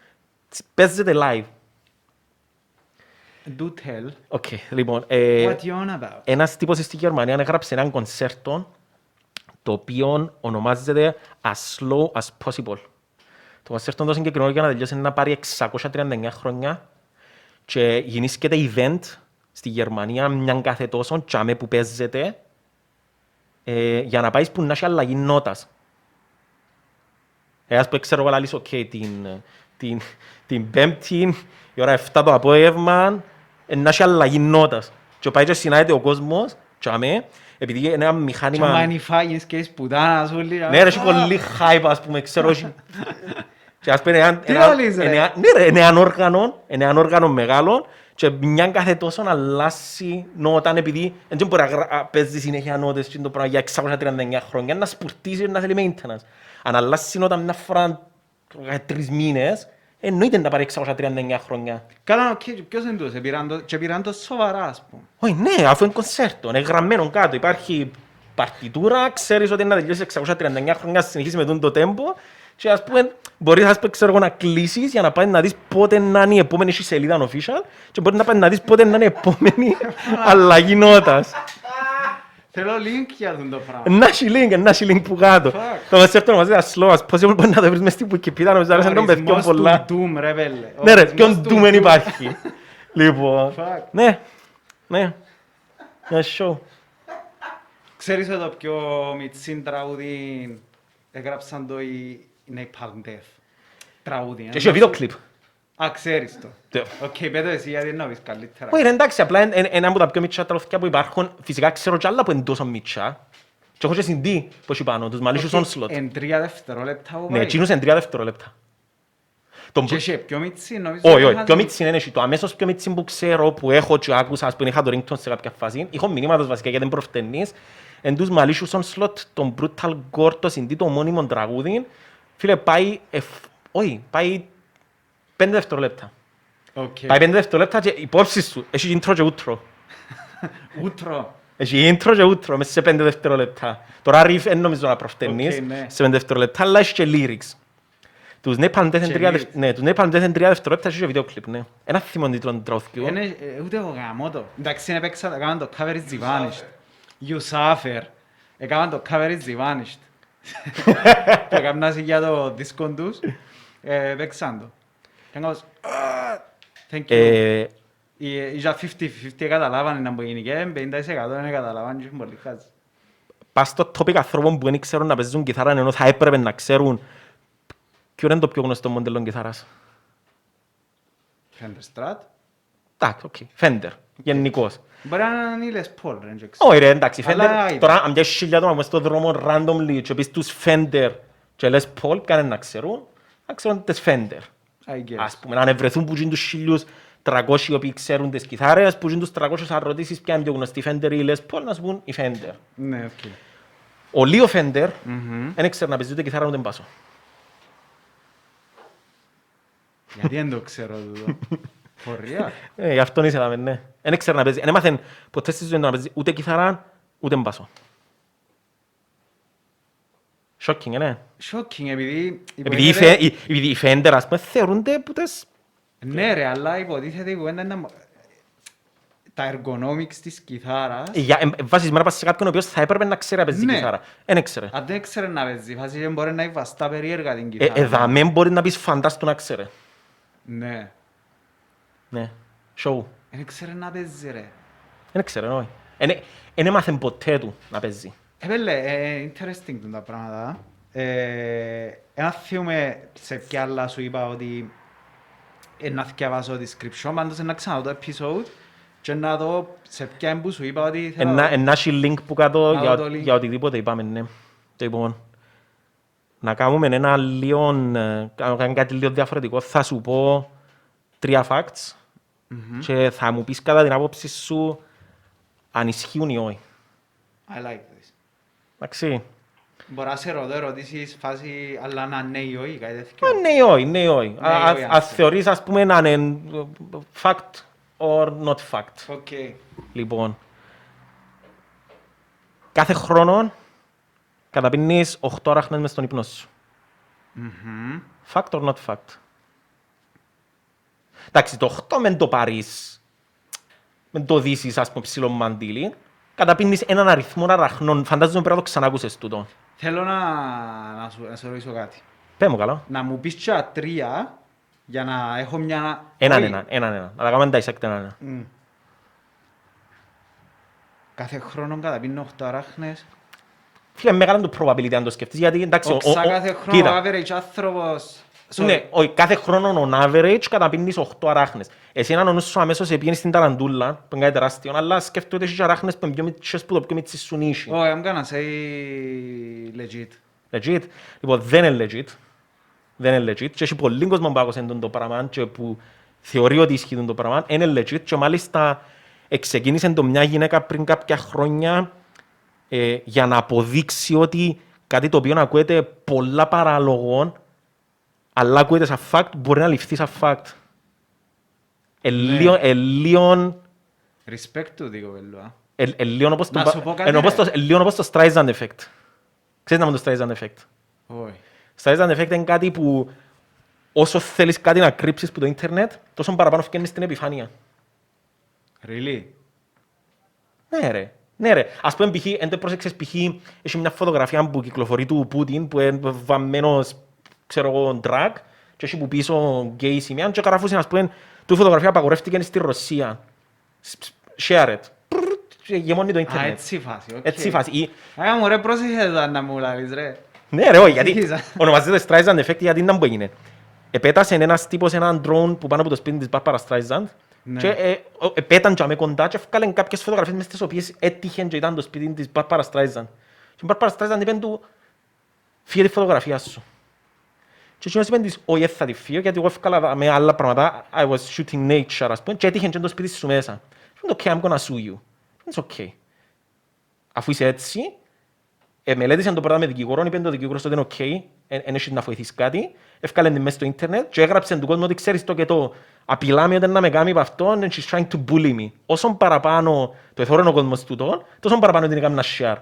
παίζεται live. Do tell. Οκ, λοιπόν. What you on about? Ένας τύπος στη Γερμανία έγραψε έναν κονσέρτο το οποίο ονομάζεται As Slow As Possible. Το κονσέρτο το συγκεκριμένο για να τελειώσει να πάρει 639 χρόνια και γινήσκεται event στη Γερμανία μιαν κάθε τόσο τσάμε που παίζεται για να πάεις που να έχει αλλαγή νότας. Ένας που ξέρω καλά λες, οκ, την Πέμπτη, η ώρα 7 το απόγευμα, να έχει αλλαγή νότας. Και πάει και συνάδεται ο κόσμος, τσάμε, επειδή είναι ένα μηχάνημα... Τσάμε είναι φάγες και είσαι πουτάνας όλοι. Ναι, έχει πολύ hype, ας πούμε, ξέρω. Και ας πούμε, είναι έναν όργανο μεγάλο, και μιαν κάθε τόσο να αλλάσει νότα, επειδή δεν μπορεί να παίζει συνέχεια νότες για 639 χρόνια, να σπουρτίζει, να θέλει maintenance. Αν αλλάσει νότα μια φορά τρεις μήνες, εννοείται να πάρει 639 χρόνια. Καλά, ποιος είναι τους, πήραν το σοβαρά, ας πούμε. Όχι, ναι, αφού είναι κονσέρτο, είναι γραμμένο κάτω, υπάρχει παρτιτούρα, ξέρεις ότι είναι να τελειώσει 639 χρόνια, συνεχίσει με το τέμπο, και ας πούμε, μπορείς να κλείσεις για να πάει να δεις πότε να είναι η επόμενη σελίδα official και μπορεί να πάει να δεις πότε να είναι η επόμενη αλλαγή νότας. Θέλω link για αυτό το πράγμα. Ένα link που κάτω. Το κονσέρτο ονομάζεται As Slow As Possible, μπορεί να το βρεις μες στην Wikipedia, νομίζω αρέσαν τον παιδιών πολλά. Ναι ρε, ποιον doom δεν υπάρχει. Λοιπόν, ναι, μια show. Ξέρεις εδώ ποιο μιτσίν τραγούδι έγραψαν το οι... Είναι Napalm Death, τραγούδι. Και έχει βίντεο κλιπ. Α, ξέρεις το. Οκ, πέτω εσύ γιατί να βρεις καλύτερα. Όχι, εντάξει, απλά είναι ένα από τα πιο μητσά τραγούδια που υπάρχουν. Φυσικά ξέρω κι άλλα που είναι τόσο μητσά. Και έχω και συντή, πώς είπαν, τους Μαλίσους Onslaught. Εν 3 δευτερόλεπτα που πάει. Ναι, εκείνους εν 3 δευτερόλεπτα. Και πιο μίτσι νομίζω... Όχι, πιο μίτσι είναι το αμέσως πιο μίτσι που ξέρω, που έχω και άκουσα, ας πούμε, είχα το ringtone σε κάποια φάση. Είχω μηνύματος βασικά γιατί δεν προφτενείς. Εν τους Μαλίσους Onslaught, τον Brutal Gore, το συντή, το ομώνυμο τραγούδι. Φίλε, πάει... Όχι, πάει 5 δευτερόλεπτα. Πάει 5 δευτερόλεπτα και υπόψεις σου, έχει intro και ούτρο. Ούτρο. Έχει intro και ούτρο μέσα σε 5 δευτερόλεπτα. Τώρα ριφ δεν νομίζω να προφτενείς σε 5 δευτερόλεπτα, αλλά έχει και lyrics. Τους νέοι παλαιντές εν 3 δευτερόλεπτα έχει και βίντεο κλιπ, ναι. Ένα θυμόντι τον τραγούδιο. Ούτε εγώ γαμώ το. Εντάξει, έκαναν το cover is Vanished. You Suffer. Έκαναν το cover is Vanished. Που έκαναν για το δίσκον τους. Παίξαν το. Thank you. Για 50-50 καταλάβανε να μπορεί και 50% δεν καταλάβανε και πολύ χάζει. Πας στο topic ανθρώπων που δεν ξέρουν να παίζουν κιθάρα ενώ θα έπρεπε να ξέρουν. Ποιο είναι το πιο γνωστό μοντέλο κιθάρας? Fender Strat. Εντάξει, οκ. Fender, γενικός. Μπορεί να είναι η Les Paul, δεν ξέρω. Όχι ρε, εντάξει, Fender. Τώρα αν πιέσεις χιλιά άτομα μες στον δρόμο randomly και πεις τους Fender και Les Paul, κανέναν να ξέρουν. Να ξέρουν τις Fender. Ας πούμε, να βρεθούν που γίνουν τους χιλιούς 300 οι οποίοι ξέρουν τις κιθάρες, που γίνουν τους 300 αν ρωτήσεις ποια είναι πιο γνωστή Fender ή Les Paul, να σου πούν η Fender. Ναι, οκ. Ο Leo Fender δεν ξέρει να παίζει ούτε κιθάρα ούτε μπάσο. Γιατί δεν το ξέρω εδώ. Φορεία. Γι' αυτόν ήθελαμε, ναι. Δεν ξέρει να παίζει. Δεν μάθαινε ποτέ στη ζωή να παίζει ούτε κιθάρα ούτε μπάσο. Shocking, ναι. Shocking, επειδή οι Fender, ας πούμε, θεωρούνται που τες... Ναι ρε, αλλά υποτίθεται η κουβέντα είναι τα ergonomics της κιθάρας. Βασισμένα πας σε κάποιον ο οποίος θα έπρεπε να ξέρει να παίζει την κιθάρα. Εν έξερε. Αν δεν έξερε να παίζει, βασικά μπορεί να υβαστά περίεργα την κιθάρα. Εδαμέν μπορεί να πεις φαντάστο να ξέρε. Ναι. Ναι. Show. Εν έξερε να παίζει ρε. Εν έξερε, όχι. Εν έμαθεν ποτέ του να παίζει. Επέλε, interesting τα πράγματα. Ένα θύουμε σε ποια άλλα σου είπα ότι να θυκευάσω description, πάντως να ξαναδώ το επεισόδιο και να δω σε ποια εμπού σου είπα ότι θέλω... Ενάχει link που κάτω για οτιδήποτε είπαμε, ναι. Το είπαμε. Να κάνουμε ένα λίγο, κάτι λίγο διαφορετικό. Θα σου πω 3 facts και θα μου πεις κατά την άποψη σου αν ισχύουν ή όχι. I like this. Εντάξει. Μπορώ να σε ρωτώ ερωτήσεις φάση αλλά να ναι ή όχι, κάτι τέτοιο. Ναι ή όχι. Ας θεωρείς, ας πούμε, να είναι fact or not fact. Οκ. Λοιπόν, κάθε χρόνο καταπίνεις 8 άραχνες μες στον ύπνο σου. Fact or not fact. Εντάξει, το 8 μεν το πάρεις, μεν το δίσεις, ας πούμε, ψηλό μαντήλι. Καταπίνεις έναν αριθμό αραχνών. Φαντάζομαι πρέπει να το ξανακούσες τούτο. Θέλω να σου ρωτήσω κάτι. Πες μου καλά. Να μου πεις και 3 για να έχω μια... Έναν. Να τα κάνουμε dissect έναν. Κάθε χρόνο καταπίνω 8 αράχνες. Φίλε, μεγάλα είναι το probability αν το σκεφτείς. Γιατί εντάξει... Όξα κάθε χρόνο ο average άνθρωπος... Ναι, όχι, κάθε χρόνο on average καταπίνεις 8 αράχνες. Εσύ έναν όνους σου αμέσως επήγαινες στην ταραντούλα, που είναι κάτι τεράστιο, αλλά σκέφτομαι ότι έχεις αράχνες που το πιο μίτσι σου νύχι. Όχι, I'm gonna say legit. Legit. Λοιπόν, δεν είναι legit. Δεν είναι legit. Και έχει πολλοί κόσμοι που άκουσαν το πράγμα και που θεωρεί ότι ισχύει το πράγμα. Είναι legit και μάλιστα ξεκίνησε το μια γυναίκα πριν κάποια χρόνια για να αποδείξει ότι κάτι το οποίο ακούεται πολλά παραλογών, αλλά ακούγεται σαν fact, μπορεί να ληφθεί σαν fact. Ελίον... Respect του, δίκο, βελούα. Ελίον όπως το Streisand Effect. Ξέρεις να μου το Streisand Effect. Όχι. Streisand Effect είναι κάτι που όσο θέλεις κάτι να κρύψεις από το ίντερνετ, τόσο παραπάνω φκένεις την επιφάνεια. Really? Ναι ρε. Ναι ρε, ας πούμε π.χ. εν τε πρόσεξες π.χ. έχει μια φωτογραφία που κυκλοφορεί του Πούτιν που είναι βαμμένος ξέρω εγώ, drag, και όχι που πίσω γκέι σημεία, και γράφουσαν, ας πούμε, του φωτογραφία απαγορεύτηκε στη Ρωσία. Share it. Γεμώνει το ίντερνετ. Α, έτσι φάση, οκ. Έτσι φάση. Άρα, μωρέ, πρόσεχε εδώ να μου λάβεις, ρε. Ναι, ρε, όχι, γιατί ονομάζεται Streisand Effect, γιατί ήταν που έγινε. Επέτασε ένας τύπος, έναν drone που πάνω από το σπίτι της Barbara Streisand, και επέταν και αμέ κοντά και έφκαλαν κάποιες φωτογραφίες μες τις οποίες έτυχαν και ήταν το σπίτι της Barbara Streisand. Και μπαρ παραστάσεις αντίπεν του, φύγε τη φωτογραφία σου. Και εκείνος είπαν της, όχι θα τη φύγω, γιατί εγώ έφυγα με άλλα πράγματα, I was shooting nature, ας πούμε, και έτυχε και το σπίτι σου μέσα. It's okay, I'm gonna sue you. It's okay. Αφού είσαι έτσι, μελέτησαν το πράγμα με δικηγόρο, είπαν το δικηγόρος ότι είναι ok, εν έχεις να βοηθήσεις κάτι, έφκαλαν τη μέσα στο ίντερνετ και έγραψαν του κόσμου ότι ξέρεις το και το, απειλά με όταν να με κάνει από αυτόν, and she's trying to bully me. Όσον παραπάνω το εθώρεν ο κόσμος του τον, τόσο παραπάνω ότι είναι share.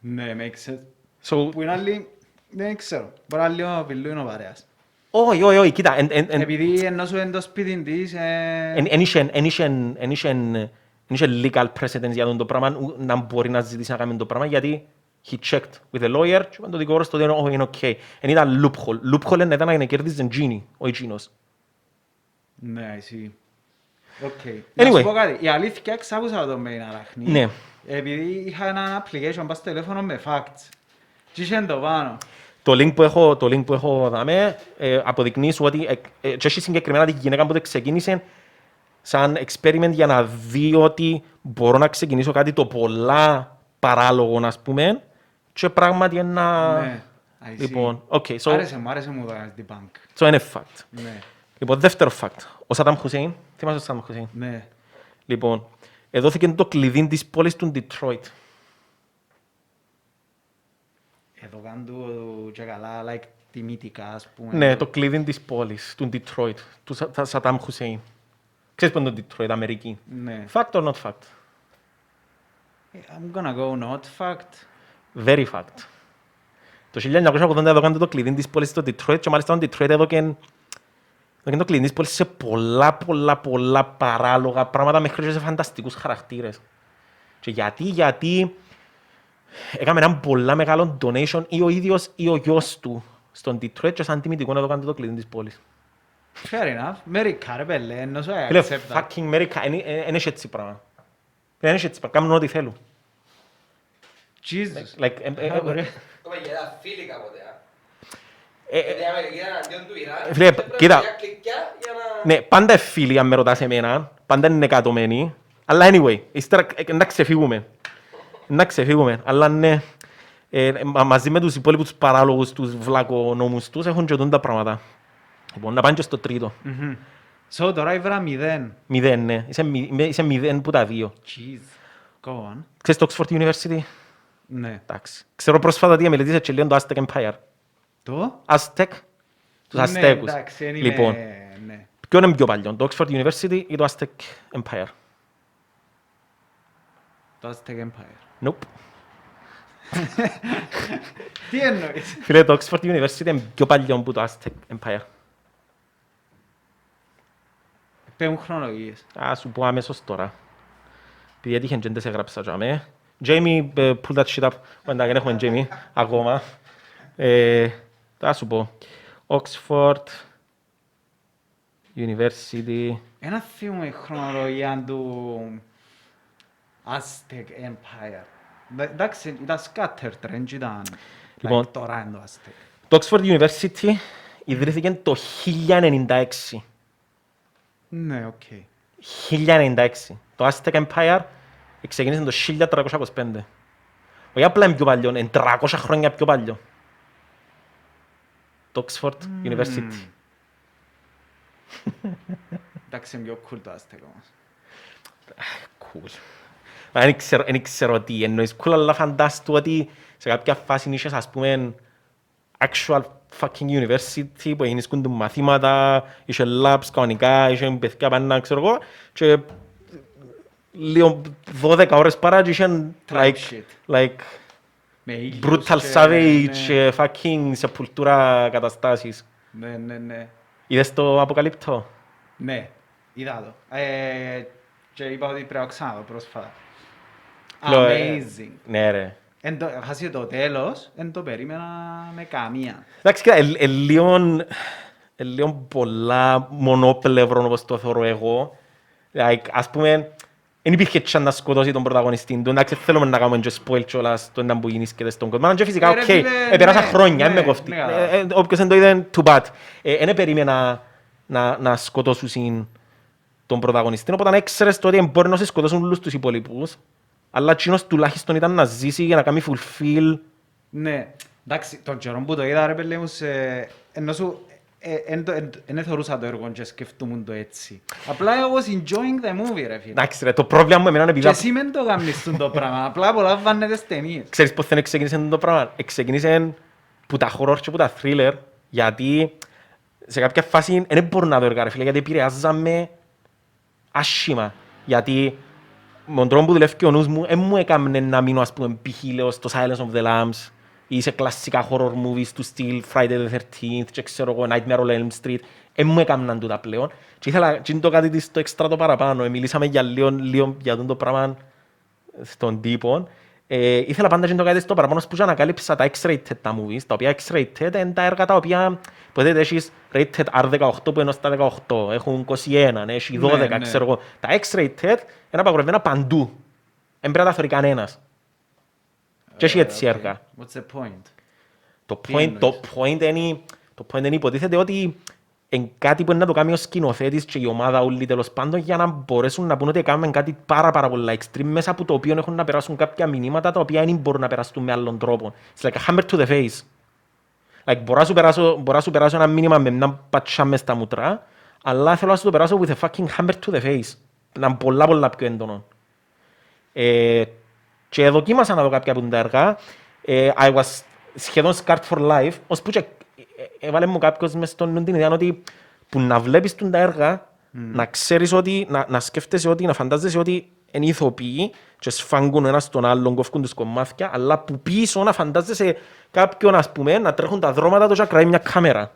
Ναι, makes sense. Που είναι άλλη, δεν ξέρω, μπορεί να λίγο απειλούν ο παρέας. Όχι, όχι, όχι, κοίτα. Επειδή ενώ σου είναι το σπίτι της... Δεν είχε legal precedence για το πράγμα, να μπορεί να ζητήσει να κάνει το πράγμα, γιατί he checked with a lawyer και είπαν το δικηγόρος ότι είναι ok. Εν ήταν loophole. Loophole είναι να κερδίζει Gini, ο Gino's. Ναι, εσύ. Οκ. Να σου πω κάτι, η αλήθεια ξάκουσα το με την αραχνή, επειδή είχα ένα application πάνω στο τηλέφωνο με facts. Τι είχε το πάνω. Το link που έχω δάμε αποδεικνύει σου ότι και έχει συγκεκριμένα τη γυναίκα που ξεκίνησε σαν experiment για να δει ότι μπορώ να ξεκινήσω κάτι το πολλά παράλογο, ας πούμε, και πράγματι ένα... Ναι, λοιπόν, okay, so... Άρεσε μου το debunk. So, είναι fact. Ναι. Λοιπόν, δεύτερο fact. Ο Σάδεμ Χουσέιν, θυμάσαι ο Σάδεμ Χουσέιν. Ναι. Λοιπόν, εδόθηκε το κλειδί της πόλης του Detroit. Εδώ κάντου και καλά, like, τιμητικά, ας πούμε. Ναι, το κλειδί της πόλης, του Detroit, του Σάδεμ Χουσέιν. Ξέρεις πού είναι το Detroit, Αμερική. Ναι. Fact or not fact? I'm gonna go not fact. Very fact. Το 1980 έδωκαν το κλειδί της πόλης στο Detroit και μάλιστα το Detroit έδωκαν το κλειδί της πόλης σε πολλά παράλογα πράγματα μέχρι και σε φανταστικούς χαρακτήρες. Και γιατί έκαμε έναν πολλά μεγάλο donation ή ο ίδιος ή ο γιος του στον Detroit και σαν τιμητικό έδωκαν το κλειδί της πόλης. Fair enough. Μερικά ρε πέλε, ενώ σου accept that. Fucking μερικά, είναι έτσι πράγμα. Είναι έτσι πράγμα, κάνουν ό,τι θέλουν. Jesus. Like, κομπαγερά, φίλοι κάποτε, α. Γιατί η Αμερική ήταν αντίον του Ιράν, πρέπει να κλικιά για να... Ναι, πάντα φίλοι, αν με ρωτάς εμένα, πάντα είναι εκατωμένοι. Αλλά anyway, ύστερα να ξεφύγουμε. Να ξεφύγουμε, αλλά ναι, μαζί με τους υπόλοιπους παράλογους, τους βλακονόμους τους, έχουν και τούντα πράγματα. Λοιπόν, να πάνε και στο τρίτο. So, τώρα ήβρα 0. 0, ναι. Είσαι 0 που τα 2. Jeez. Go on. Ξέρεις το Oxford University? Ναι. Εντάξει. Ξέρω πρόσφατα τι αμελετήσα και λέω το Aztec Empire. Το? Aztec. Τους Αστέκους. Λοιπόν, ποιο είναι πιο παλιό, το Oxford University ή το Aztec Empire? Το Aztec Empire. Nope. Τι εννοείς? Φίλε, το Oxford University είναι πιο παλιό που το Aztec Empire. Παίρνουν χρονολογίες. Α, σου πω αμέσως τώρα. Επειδή έτυχε και δεν σε γράψα και αμέ. Jamie, pull that shit up. Όταν δεν έχουμε Jamie, ακόμα. Α, σου πω. Oxford University. Ένα θύμο η χρονολογία του Aztec Empire. Εντάξει, ήταν scattered, δεν ήταν τώρα είναι το Aztec. Το Oxford University ιδρύθηκε το 1996. Ναι, οκ. 1996. Το Aztec Empire ξεκίνησε το 1325. Όχι απλά είναι πιο παλιό, είναι 300 χρόνια πιο παλιό. Το Oxford University. Εντάξει, είναι πιο cool το Aztec όμως. Cool. Δεν ξέρω τι εννοείς cool, αλλά φαντάστου ότι σε κάποια φάση είχες, ας πούμε, actual fucking university που γίνησκουν του μαθήματα, είχε labs κανονικά, είχε παιδιά πάνω, ξέρω εγώ, και λίγο 12 ώρες παρά και είχαν like brutal savage, fucking σεπουλτούρα καταστάσεις. Ναι, ναι, ναι. Είδες το αποκαλύπτω? Ναι, είδα το. Και είπα ότι πρέπει να ξαναδώ πρόσφατα. Amazing. Ναι ρε. Χάσει το τέλος, δεν το περίμενα με καμία. Εντάξει, ελίον πολλά μονοπλευρών όπως το θεωρώ εγώ. Ας πούμε, δεν υπήρχε τσάν να σκοτώσει τον πρωταγωνιστή του. Εντάξει, θέλουμε να κάνουμε και spoil κιόλας το έναν που γίνησκεται στον κόσμο. Και φυσικά, οκ, επεράσα χρόνια, δεν με κοφτεί. Όποιος δεν το είδε, too bad. Δεν περίμενα να σκοτώσουν τον πρωταγωνιστή, οπότε αν έξερες το ότι μπορεί να σε σκοτώσουν όλους τους υπόλοιπους. αλλά εκείνος τουλάχιστον ήταν να ζήσει για να κάνει fulfill. Ναι, εντάξει, τον καιρό που το είδα ρε παιδί μου, ενώ σου δεν θεωρούσα το έργο και σκεφτούμουν το έτσι. Απλά I was enjoying the movie ρε φίλε. Εντάξει ρε, το πρόβλημα μου εμένα είναι επειδή... Και εσύ μεν το γαμνιστούν το πράγμα, απλά πολλά βάνετε στενίες. Ξέρεις πώς δεν ξεκινήσαν το πράγμα, ξεκινήσαν που τα horror και που τα thriller, γιατί σε κάποια φάση δεν μπορώ να το έργα ρε φίλε, γιατί επηρεάζαμε άσχημα. Γιατί με τον τρόπο που δουλεύει και ο νους μου, δεν μου έκαμε να μείνω ας πούμε πηχήλαιο στο Silence of the Lambs ή σε κλασικά horror movies του στυλ Friday the 13th και ξέρω εγώ Nightmare on Elm Street. Δεν μου έκαναν τούτα πλέον και ήθελα και είναι το κάτι της το εξτρά το παραπάνω. Μιλήσαμε για λίγο για τον το πράγμα στον τύπο. Ήθελα πάντα και είναι το κάτι της το παραπάνω που ανακάλυψα τα X-rated τα movies, τα οποία X-rated είναι τα έργα τα οποία ποτέ έχεις rated R18 που είναι στα 18, έχουν 21, έχει 12, ναι, ξέρω εγώ. Τα X-rated είναι απαγορευμένα παντού, δεν πρέπει να τα θεωρεί κανένας. Και έχει έτσι έργα. What's the point? Το point είναι υποτίθεται ότι είναι κάτι που είναι να το κάνει ο σκηνοθέτης και η ομάδα όλοι τέλος πάντων για να μπορέσουν να πούν ότι κάνουμε κάτι πάρα πολλά extreme μέσα από το οποίο έχουν να περάσουν κάποια μηνύματα τα οποία δεν μπορούν να περάσουν με άλλον τρόπο. It's like a hammer to the face. Like, μπορώ να σου περάσω ένα μήνυμα με μια πατσά μες στα μούτρα, αλλά θέλω να σου το περάσω with a fucking hammer to the face. Να είναι πολλά πιο έντονο. Και δοκίμασα να δω κάποια από τα έργα. I was σχεδόν scarred for life, ώσπου και έβαλε μου κάποιος μες στον νου την ιδέα ότι που να βλέπεις τα έργα, να ξέρεις ότι, να σκέφτεσαι ότι, να φαντάζεσαι ότι είναι ηθοποιοί και σφάγγουν ένας στον άλλον, κόφκουν τους κομμάτια, αλλά που πίσω να φαντάζεσαι κάποιον, ας πούμε, να τρέχουν τα δρόματα του και να κρατάει μια κάμερα.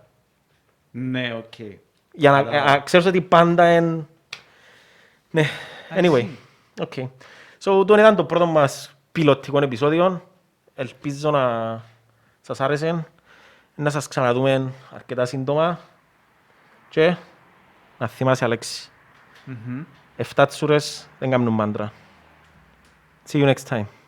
Ναι, οκ. Okay. Για να ξέρεις ότι πάντα είναι... Ναι, anyway, οκ. Okay. So, τον ήταν το πρώτο μας πιλωτικό επεισόδιο. Ελπίζω να σας άρεσε. Να σας ξαναδούμε αρκετά σύντομα. Και να θυμάσαι, Αλέξη. 7 τσούρες δεν κάνουν μάντρα. See you next time.